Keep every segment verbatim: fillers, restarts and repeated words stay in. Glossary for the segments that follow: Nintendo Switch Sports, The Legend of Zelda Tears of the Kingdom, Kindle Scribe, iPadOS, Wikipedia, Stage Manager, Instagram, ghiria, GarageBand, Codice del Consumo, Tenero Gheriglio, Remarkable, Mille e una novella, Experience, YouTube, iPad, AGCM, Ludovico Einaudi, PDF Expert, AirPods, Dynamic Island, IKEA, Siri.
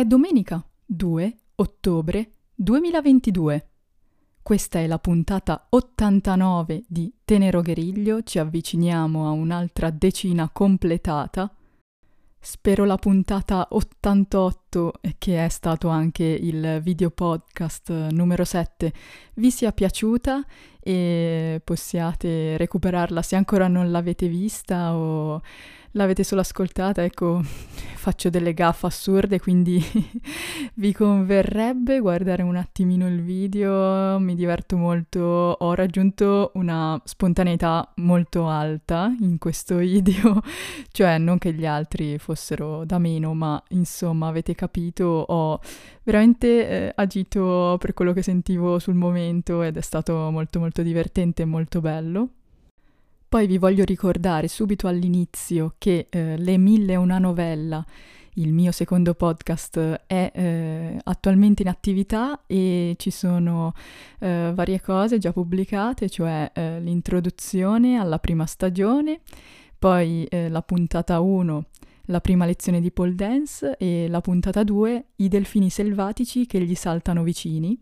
È domenica due ottobre duemilaventidue. Questa è la puntata ottantanove di Tenero Gheriglio, ci avviciniamo a un'altra decina completata. Spero la puntata ottantotto, che è stato anche il video podcast numero sette, vi sia piaciuta e possiate recuperarla se ancora non l'avete vista o l'avete solo ascoltata. Ecco, faccio delle gaffe assurde, quindi vi converrebbe guardare un attimino il video, mi diverto molto, ho raggiunto una spontaneità molto alta in questo video, cioè non che gli altri fossero da meno, ma insomma avete capito, ho veramente eh, agito per quello che sentivo sul momento ed è stato molto molto divertente e molto bello. Poi vi voglio ricordare subito all'inizio che eh, le Mille e una novella, il mio secondo podcast, è eh, attualmente in attività e ci sono eh, varie cose già pubblicate, cioè eh, l'introduzione alla prima stagione, poi eh, la puntata uno, la prima lezione di pole dance, e la puntata due, i delfini selvatici che gli saltano vicini.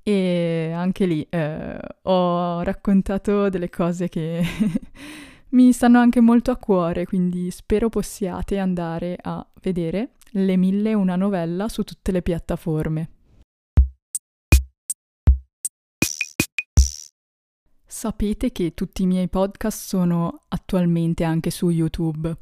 E anche lì eh, ho raccontato delle cose che mi stanno anche molto a cuore, quindi spero possiate andare a vedere le Mille e una novella su tutte le piattaforme. Sapete che tutti i miei podcast sono attualmente anche su YouTube.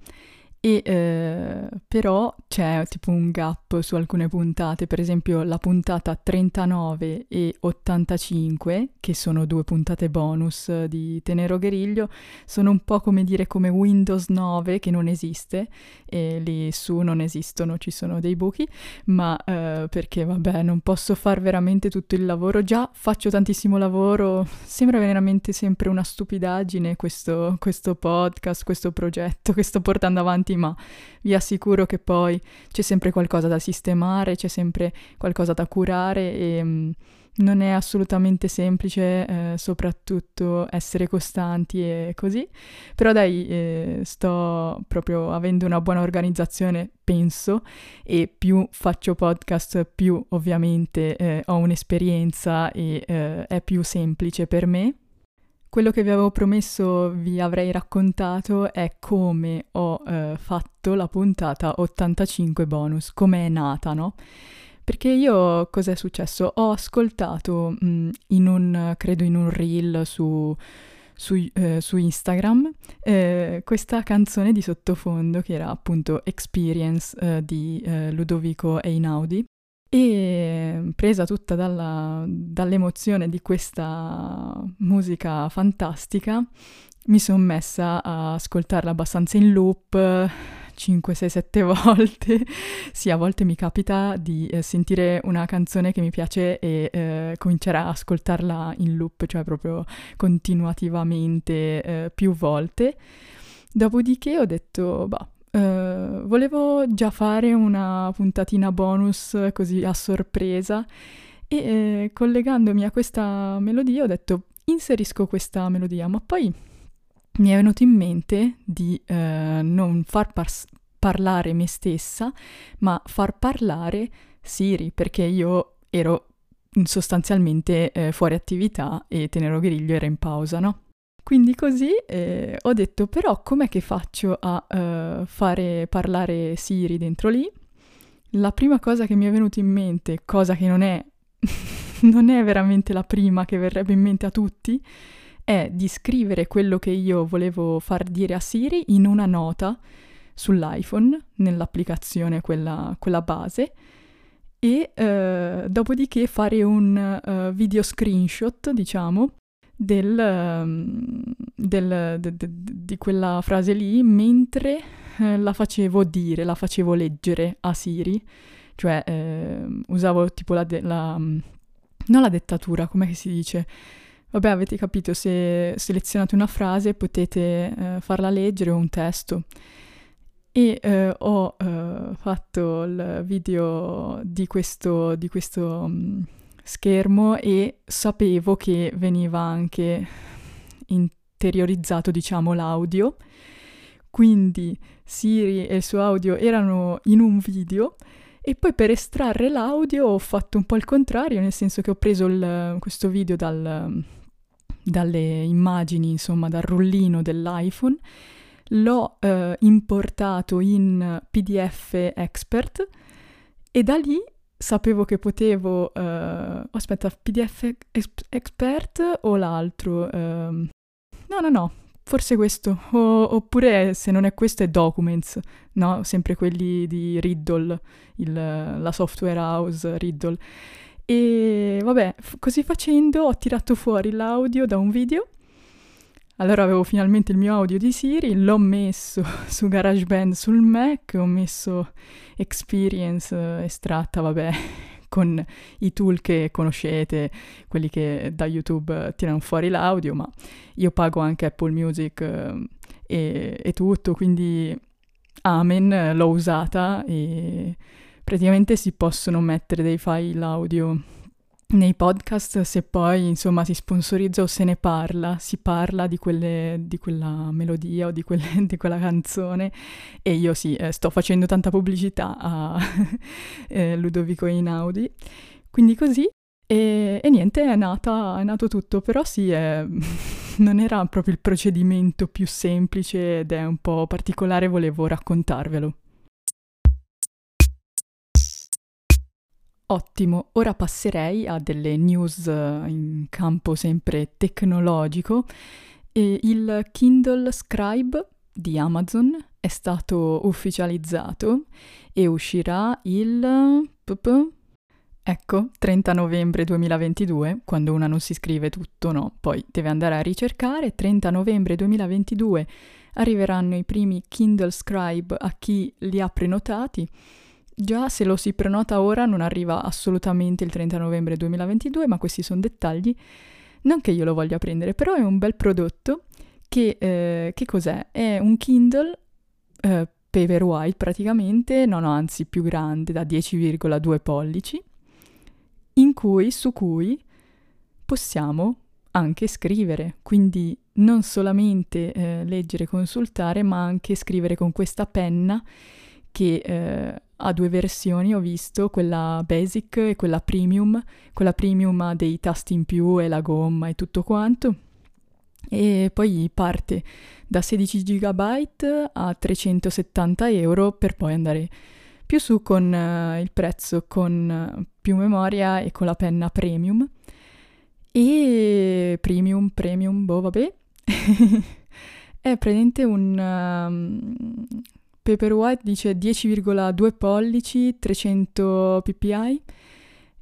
E eh, però c'è tipo un gap su alcune puntate, per esempio la puntata trentanove e ottantacinque, che sono due puntate bonus di Tenero Gheriglio, sono un po' come dire come Windows nove che non esiste, e lì su non esistono, ci sono dei buchi, ma eh, perché vabbè non posso far veramente tutto il lavoro, già faccio tantissimo lavoro, sembra veramente sempre una stupidaggine questo, questo podcast, questo progetto che sto portando avanti, ma vi assicuro che poi c'è sempre qualcosa da sistemare, c'è sempre qualcosa da curare e mh, non è assolutamente semplice, eh, soprattutto essere costanti e così. Però dai, eh, sto proprio avendo una buona organizzazione, penso, e più faccio podcast più ovviamente eh, ho un'esperienza e eh, è più semplice per me. Quello che vi avevo promesso, vi avrei raccontato, è come ho eh, fatto la puntata ottantacinque bonus, come è nata, no? Perché io, cos'è successo? Ho ascoltato mh, in un, credo in un reel su, su, eh, su Instagram, eh, questa canzone di sottofondo che era appunto Experience eh, di eh, Ludovico Einaudi. E presa tutta dalla, dall'emozione di questa musica fantastica, mi sono messa a ascoltarla abbastanza in loop, cinque, sei, sette volte. Sì, a volte mi capita di eh, sentire una canzone che mi piace e eh, cominciare a ascoltarla in loop, cioè proprio continuativamente eh, più volte. Dopodiché ho detto, bah, Uh, volevo già fare una puntatina bonus così a sorpresa e eh, collegandomi a questa melodia ho detto inserisco questa melodia, ma poi mi è venuto in mente di uh, non far par- parlare me stessa ma far parlare Siri, perché io ero sostanzialmente eh, fuori attività e Tenero Gheriglio era in pausa, no? Quindi così eh, ho detto, però com'è che faccio a uh, fare parlare Siri dentro lì? La prima cosa che mi è venuta in mente, cosa che non è, non è veramente la prima che verrebbe in mente a tutti, è di scrivere quello che io volevo far dire a Siri in una nota sull'iPhone, nell'applicazione quella, quella base, e uh, dopodiché fare un uh, video screenshot, diciamo, Del, del, de, de, di quella frase lì mentre eh, la facevo dire, la facevo leggere a Siri, cioè eh, usavo tipo la, de, la... non la dettatura, com'è che si dice? Vabbè, avete capito, se selezionate una frase potete eh, farla leggere o un testo. E eh, ho eh, fatto il video di questo... Di questo mh, schermo e sapevo che veniva anche interiorizzato, diciamo, l'audio, quindi Siri e il suo audio erano in un video E poi per estrarre l'audio ho fatto un po' il contrario, nel senso che ho preso il, questo video dal, dalle immagini, insomma dal rullino dell'iPhone, l'ho eh, importato in P D F Expert e da lì sapevo che potevo... Eh, aspetta, P D F Expert o l'altro? Eh, no, no, no. Forse questo, o, oppure se non è questo è Documents, no? Sempre quelli di Riddle, il, la software house Riddle. E vabbè, f- così facendo ho tirato fuori l'audio da un video. Allora avevo finalmente il mio audio di Siri, l'ho messo su GarageBand sul Mac, ho messo Experience eh, estratta, vabbè, con i tool che conoscete, quelli che da YouTube tirano fuori l'audio, ma io pago anche Apple Music eh, e, e tutto, quindi amen, l'ho usata e praticamente si possono mettere dei file audio nei podcast se poi insomma si sponsorizza o se ne parla, si parla di, quelle, di quella melodia o di, quelle, di quella canzone e io sì, eh, sto facendo tanta pubblicità a eh, Ludovico Einaudi, quindi così e, e niente, è nata, è nato tutto, però sì, è, non era proprio il procedimento più semplice ed è un po' particolare, volevo raccontarvelo. Ottimo, ora passerei a delle news in campo sempre tecnologico. E il Kindle Scribe di Amazon è stato ufficializzato e uscirà il... ecco, trenta novembre duemilaventidue, quando una non si scrive tutto, no, poi deve andare a ricercare. trenta novembre duemilaventidue arriveranno i primi Kindle Scribe a chi li ha prenotati. Già, se lo si prenota ora non arriva assolutamente il trenta novembre duemilaventidue, ma questi sono dettagli, non che io lo voglia prendere, però è un bel prodotto che, eh, che cos'è? È un Kindle eh, Paperwhite praticamente, no no, anzi più grande, da dieci virgola due pollici, in cui, su cui possiamo anche scrivere, quindi non solamente eh, leggere e consultare, ma anche scrivere con questa penna che... Eh, ha due versioni, ho visto, quella basic e quella premium. Quella premium ha dei tasti in più e la gomma e tutto quanto. E poi parte da sedici giga byte a trecentosettanta euro per poi andare più su con uh, il prezzo con uh, più memoria e con la penna premium. E premium, premium, boh, vabbè. È praticamente un... Um... Paperwhite dice dieci virgola due pollici, trecento p p i,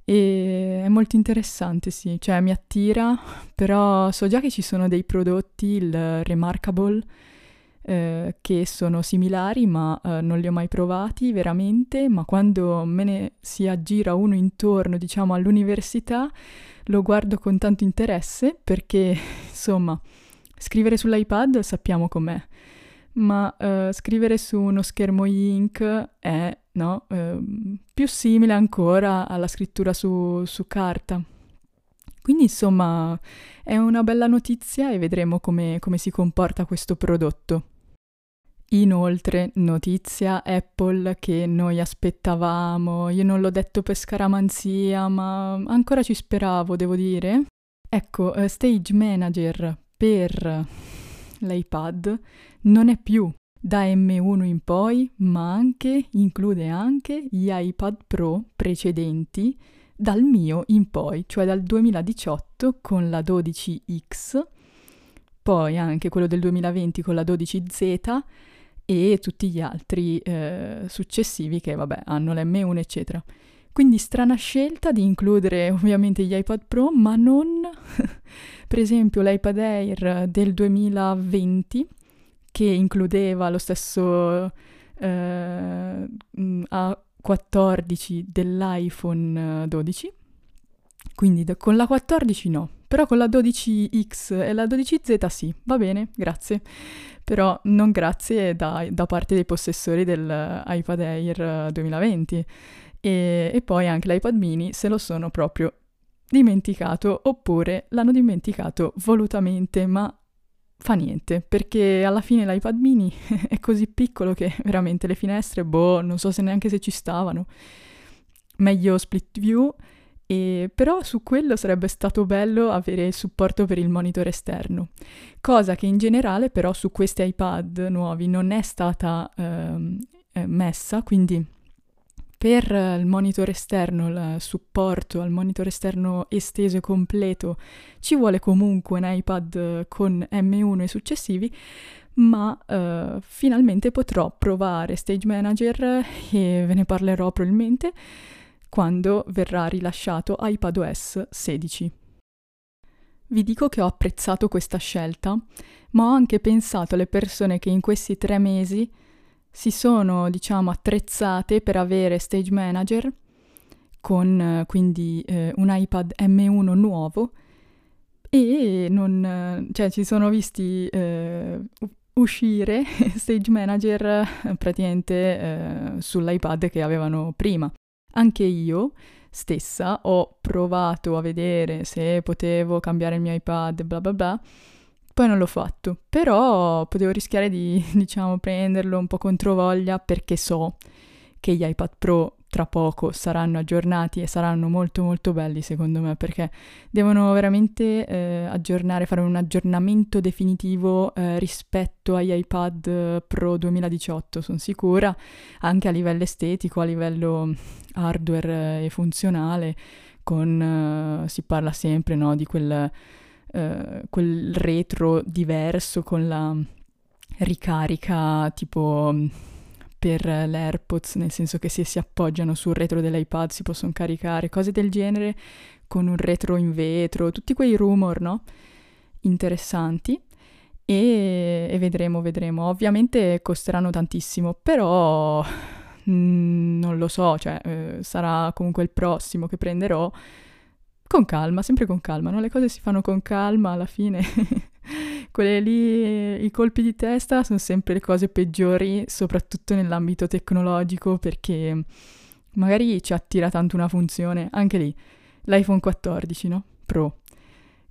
e è molto interessante, sì, cioè mi attira, però so già che ci sono dei prodotti, il Remarkable, eh, che sono similari, ma eh, non li ho mai provati veramente, ma quando me ne si aggira uno intorno, diciamo, all'università, lo guardo con tanto interesse, perché, insomma, scrivere sull'iPad sappiamo com'è. Ma uh, scrivere su uno schermo ink è no, uh, più simile ancora alla scrittura su, su carta. Quindi insomma è una bella notizia e vedremo come, come si comporta questo prodotto. Inoltre notizia Apple che noi aspettavamo, io non l'ho detto per scaramanzia ma ancora ci speravo devo dire. Ecco, uh, Stage Manager per... l'iPad non è più da M uno in poi, ma anche include anche gli iPad Pro precedenti dal mio in poi, cioè dal duemiladiciotto con la dodici X, poi anche quello del duemilaventi con la dodici Z e tutti gli altri eh, successivi che vabbè hanno l'M uno eccetera. Quindi strana scelta di includere ovviamente gli iPad Pro, ma non per esempio l'iPad Air del duemilaventi che includeva lo stesso eh, A quattordici dell'iPhone dodici, quindi da, con la quattordici no, però con la dodici X e la dodici Z sì, va bene, grazie, però non grazie da, da parte dei possessori dell'iPad Air duemilaventi. E, e poi anche l'iPad mini se lo sono proprio dimenticato oppure l'hanno dimenticato volutamente, ma fa niente, perché alla fine l'iPad mini è così piccolo che veramente le finestre, boh, non so se neanche se ci stavano. meglio split view, e però su quello sarebbe stato bello avere supporto per il monitor esterno, cosa che in generale però su questi iPad nuovi non è stata ehm, messa, quindi per il monitor esterno, il supporto al monitor esterno esteso e completo ci vuole comunque un iPad con M uno e successivi, ma eh, finalmente potrò provare Stage Manager e ve ne parlerò probabilmente quando verrà rilasciato iPadOS sedici. Vi dico che ho apprezzato questa scelta, ma ho anche pensato alle persone che in questi tre mesi si sono, diciamo, attrezzate per avere Stage Manager con quindi eh, un iPad M uno nuovo e non, cioè, ci sono visti eh, uscire Stage Manager praticamente eh, sull'iPad che avevano prima. Anche io stessa ho provato a vedere se potevo cambiare il mio iPad, bla bla bla. Poi non l'ho fatto, però potevo rischiare di, diciamo, prenderlo un po' controvoglia, perché so che gli iPad Pro tra poco saranno aggiornati e saranno molto molto belli secondo me, perché devono veramente eh, aggiornare, fare un aggiornamento definitivo eh, rispetto agli iPad Pro duemiladiciotto, sono sicura, anche a livello estetico, a livello hardware e funzionale, con eh, si parla sempre, no, di quel... Uh, quel retro diverso con la ricarica tipo per le AirPods, nel senso che se si appoggiano sul retro dell'iPad si possono caricare, cose del genere, con un retro in vetro, tutti quei rumor, no? Interessanti. E, e vedremo, vedremo. Ovviamente costeranno tantissimo, però mm, non lo so, cioè eh, sarà comunque il prossimo che prenderò. Con calma, sempre con calma, no? Le cose si fanno con calma alla fine. Quelle lì, i colpi di testa sono sempre le cose peggiori, soprattutto nell'ambito tecnologico, perché magari ci attira tanto una funzione, anche lì, l'iPhone quattordici, no? Pro,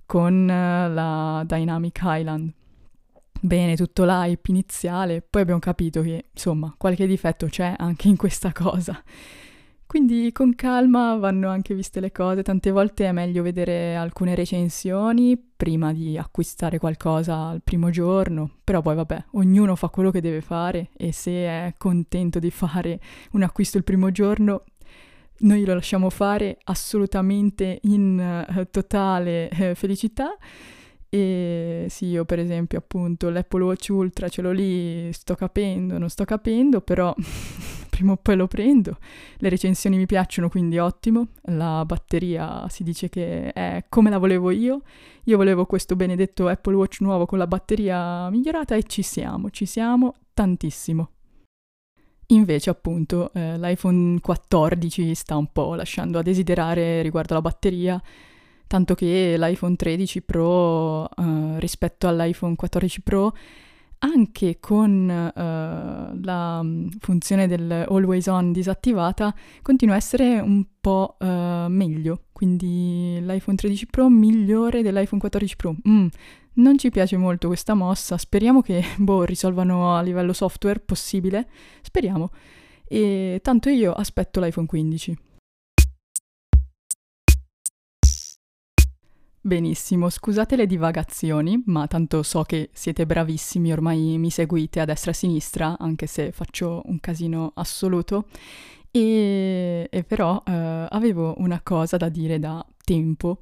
con la Dynamic Island. Bene, tutto l'hype iniziale, poi abbiamo capito che, insomma, qualche difetto c'è anche in questa cosa. Quindi con calma vanno anche viste le cose, tante volte è meglio vedere alcune recensioni prima di acquistare qualcosa al primo giorno, però poi vabbè, ognuno fa quello che deve fare e se è contento di fare un acquisto il primo giorno, noi lo lasciamo fare assolutamente in uh, totale uh, felicità. E sì, io per esempio appunto l'Apple Watch Ultra ce l'ho lì, sto capendo, non sto capendo, però... prima o poi lo prendo, le recensioni mi piacciono, quindi ottimo, la batteria si dice che è come la volevo io, io volevo questo benedetto Apple Watch nuovo con la batteria migliorata e ci siamo, ci siamo tantissimo. Invece appunto eh, l'iPhone quattordici sta un po' lasciando a desiderare riguardo alla batteria, tanto che l'iPhone tredici Pro eh, rispetto all'iPhone quattordici Pro anche con uh, la funzione del always on disattivata continua a essere un po' uh, meglio, quindi l'iPhone tredici Pro migliore dell'iPhone quattordici Pro. Mm, non ci piace molto questa mossa, speriamo che boh, risolvano a livello software possibile, speriamo, e tanto io aspetto l'iPhone quindici. Benissimo, scusate le divagazioni, ma tanto so che siete bravissimi, ormai mi seguite a destra e a sinistra, anche se faccio un casino assoluto, e, e però eh, avevo una cosa da dire da tempo.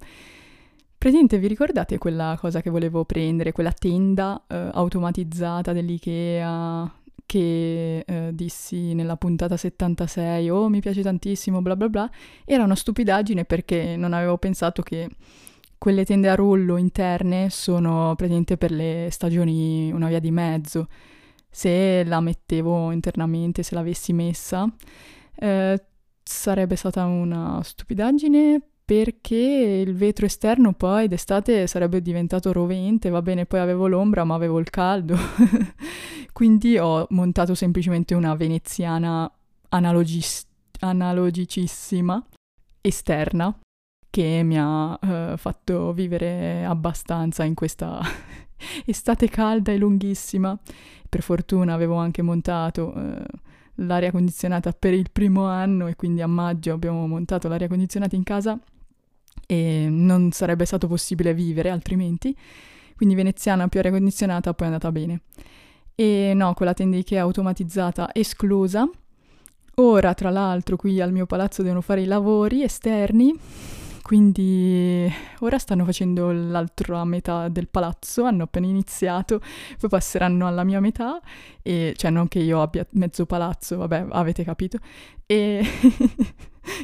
Presente, vi ricordate quella cosa che volevo prendere, quella tenda eh, automatizzata dell'IKEA che eh, dissi nella puntata settantasei, oh mi piace tantissimo, bla bla bla, era una stupidaggine perché non avevo pensato che... Quelle tende a rullo interne sono praticamente per le stagioni una via di mezzo. Se la mettevo internamente, se l'avessi messa, eh, sarebbe stata una stupidaggine perché il vetro esterno poi d'estate sarebbe diventato rovente, va bene, poi avevo l'ombra ma avevo il caldo. Quindi ho montato semplicemente una veneziana analogis- analogicissima esterna, che mi ha eh, fatto vivere abbastanza in questa estate calda e lunghissima. Per fortuna avevo anche montato eh, l'aria condizionata per il primo anno, e quindi a maggio abbiamo montato l'aria condizionata in casa e non sarebbe stato possibile vivere altrimenti, quindi veneziana più aria condizionata, poi è andata bene. E no, con la tenda Ikea automatizzata esclusa. Ora, tra l'altro, qui al mio palazzo devono fare i lavori esterni, quindi ora stanno facendo l'altra metà del palazzo, hanno appena iniziato, poi passeranno alla mia metà, e cioè non che io abbia mezzo palazzo, vabbè, avete capito, e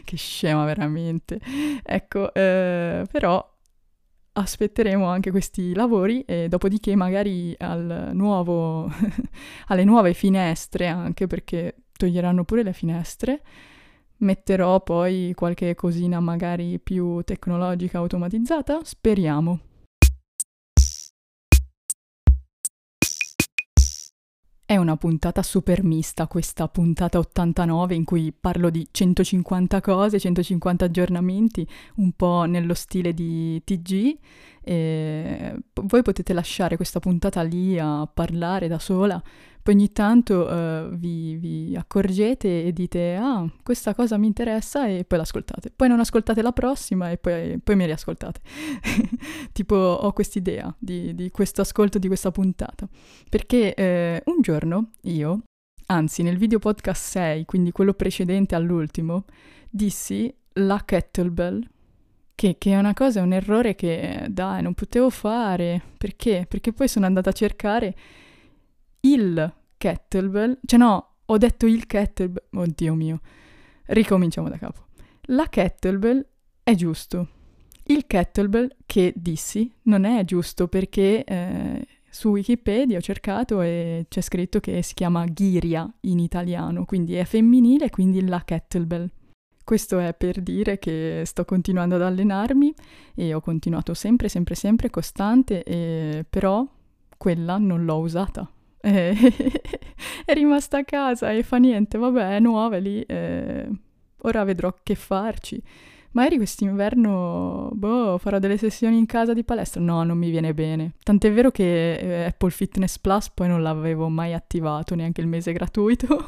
che scema veramente, ecco, eh, però aspetteremo anche questi lavori e dopodiché magari al nuovo alle nuove finestre, anche perché toglieranno pure le finestre, metterò poi qualche cosina magari più tecnologica automatizzata, speriamo. È una puntata super mista questa puntata ottantanove, in cui parlo di centocinquanta cose, centocinquanta aggiornamenti, un po' nello stile di T G. E voi potete lasciare questa puntata lì a parlare da sola, poi ogni tanto uh, vi, vi accorgete e dite ah, questa cosa mi interessa, e poi l'ascoltate, poi non ascoltate la prossima e poi, poi mi riascoltate tipo ho quest'idea di, di questo ascolto di questa puntata, perché eh, un giorno io, anzi nel video podcast sei, quindi quello precedente all'ultimo, dissi la kettlebell, Che, che è una cosa, è un errore che, dai, non potevo fare. Perché? Perché poi sono andata a cercare il kettlebell. Cioè no, ho detto il kettlebell. Oddio mio. Ricominciamo da capo. La kettlebell è giusto. Il kettlebell che dissi non è giusto, perché eh, su Wikipedia ho cercato e c'è scritto che si chiama ghiria in italiano. Quindi è femminile, quindi la kettlebell. Questo è per dire che sto continuando ad allenarmi e ho continuato sempre, sempre, sempre costante, e però quella non l'ho usata. È rimasta a casa e fa niente, vabbè, è nuova lì, eh, ora vedrò che farci. Magari quest'inverno, boh, farò delle sessioni in casa di palestra. No, non mi viene bene. Tant'è vero che Apple Fitness Plus poi non l'avevo mai attivato, neanche il mese gratuito.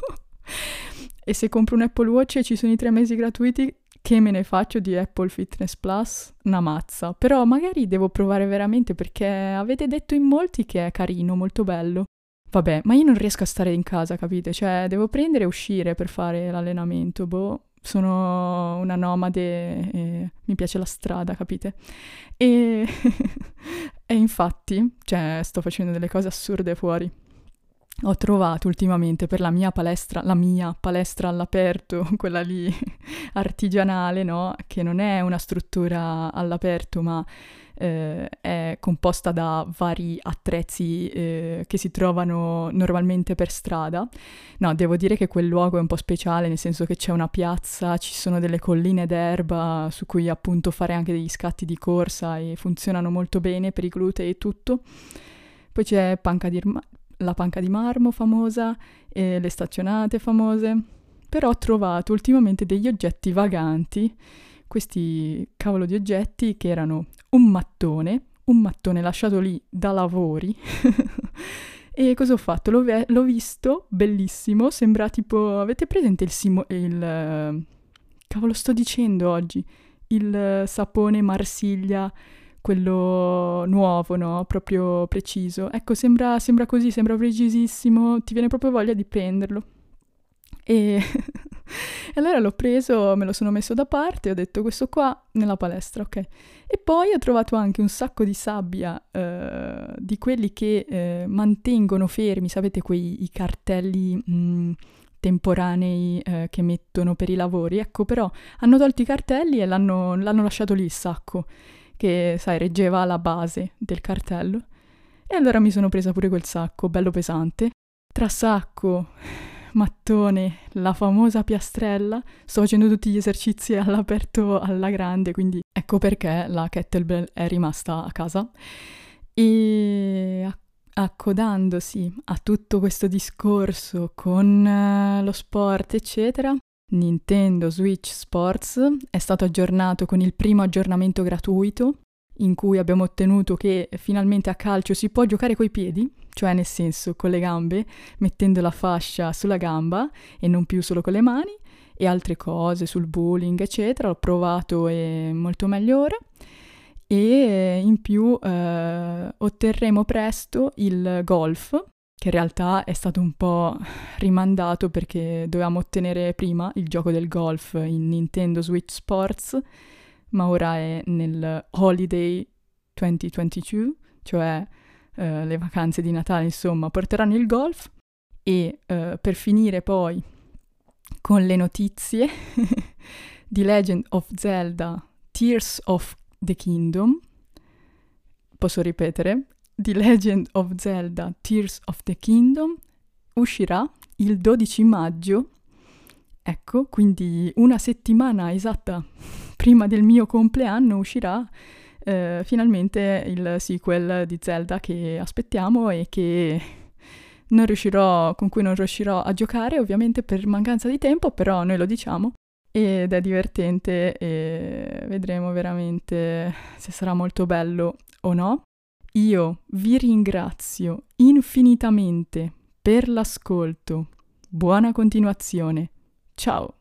E se compro un Apple Watch e ci sono i tre mesi gratuiti, che me ne faccio di Apple Fitness Plus? Una mazza. Però magari devo provare veramente, perché avete detto in molti che è carino, molto bello. Vabbè, ma io non riesco a stare in casa, capite? Cioè, devo prendere e uscire per fare l'allenamento, boh. Sono una nomade e mi piace la strada, capite? E, e infatti, cioè, sto facendo delle cose assurde fuori. Ho trovato ultimamente per la mia palestra, la mia palestra all'aperto, quella lì artigianale, no? Che non è una struttura all'aperto, ma eh, è composta da vari attrezzi eh, che si trovano normalmente per strada. No, devo dire che quel luogo è un po' speciale, nel senso che c'è una piazza, ci sono delle colline d'erba su cui appunto fare anche degli scatti di corsa, e funzionano molto bene per i glutei e tutto. Poi c'è panca di irma- la panca di marmo famosa, e le staccionate famose. Però ho trovato ultimamente degli oggetti vaganti, questi cavolo di oggetti che erano un mattone, un mattone lasciato lì da lavori. E cosa ho fatto? L'ho, ve- l'ho visto, bellissimo, sembra tipo... Avete presente il... Simo- il cavolo sto dicendo oggi? Il sapone Marsiglia... quello nuovo, no? Proprio preciso. Ecco, sembra, sembra così, sembra precisissimo, ti viene proprio voglia di prenderlo. E allora l'ho preso, me lo sono messo da parte, ho detto questo qua nella palestra, ok. E poi ho trovato anche un sacco di sabbia, eh, di quelli che eh, mantengono fermi, sapete, quei i cartelli... Mh, temporanei eh, che mettono per i lavori, ecco, però hanno tolto i cartelli e l'hanno, l'hanno lasciato lì il sacco che, sai, reggeva la base del cartello, e allora mi sono presa pure quel sacco, bello pesante, tra sacco, mattone, la famosa piastrella. Sto facendo tutti gli esercizi all'aperto alla grande, quindi ecco perché la kettlebell è rimasta a casa. E a accodandosi a tutto questo discorso con uh, lo sport eccetera, Nintendo Switch Sports è stato aggiornato con il primo aggiornamento gratuito, in cui abbiamo ottenuto che finalmente a calcio si può giocare coi piedi, cioè nel senso con le gambe, mettendo la fascia sulla gamba e non più solo con le mani, e altre cose sul bowling eccetera. L'ho provato e molto meglio ora, e in più eh, otterremo presto il golf, che in realtà è stato un po' rimandato perché dovevamo ottenere prima il gioco del golf in Nintendo Switch Sports, ma ora è nel Holiday duemilaventidue, cioè eh, le vacanze di Natale, insomma, porteranno il golf. E eh, per finire poi con le notizie The Legend of Zelda Tears of the Kingdom, posso ripetere, The Legend of Zelda Tears of the Kingdom uscirà il dodici maggio, ecco, quindi una settimana esatta prima del mio compleanno uscirà eh, finalmente il sequel di Zelda che aspettiamo e che non riuscirò, con cui non riuscirò a giocare ovviamente per mancanza di tempo, però noi lo diciamo ed è divertente e vedremo veramente se sarà molto bello o no. Io vi ringrazio infinitamente per l'ascolto, buona continuazione, ciao!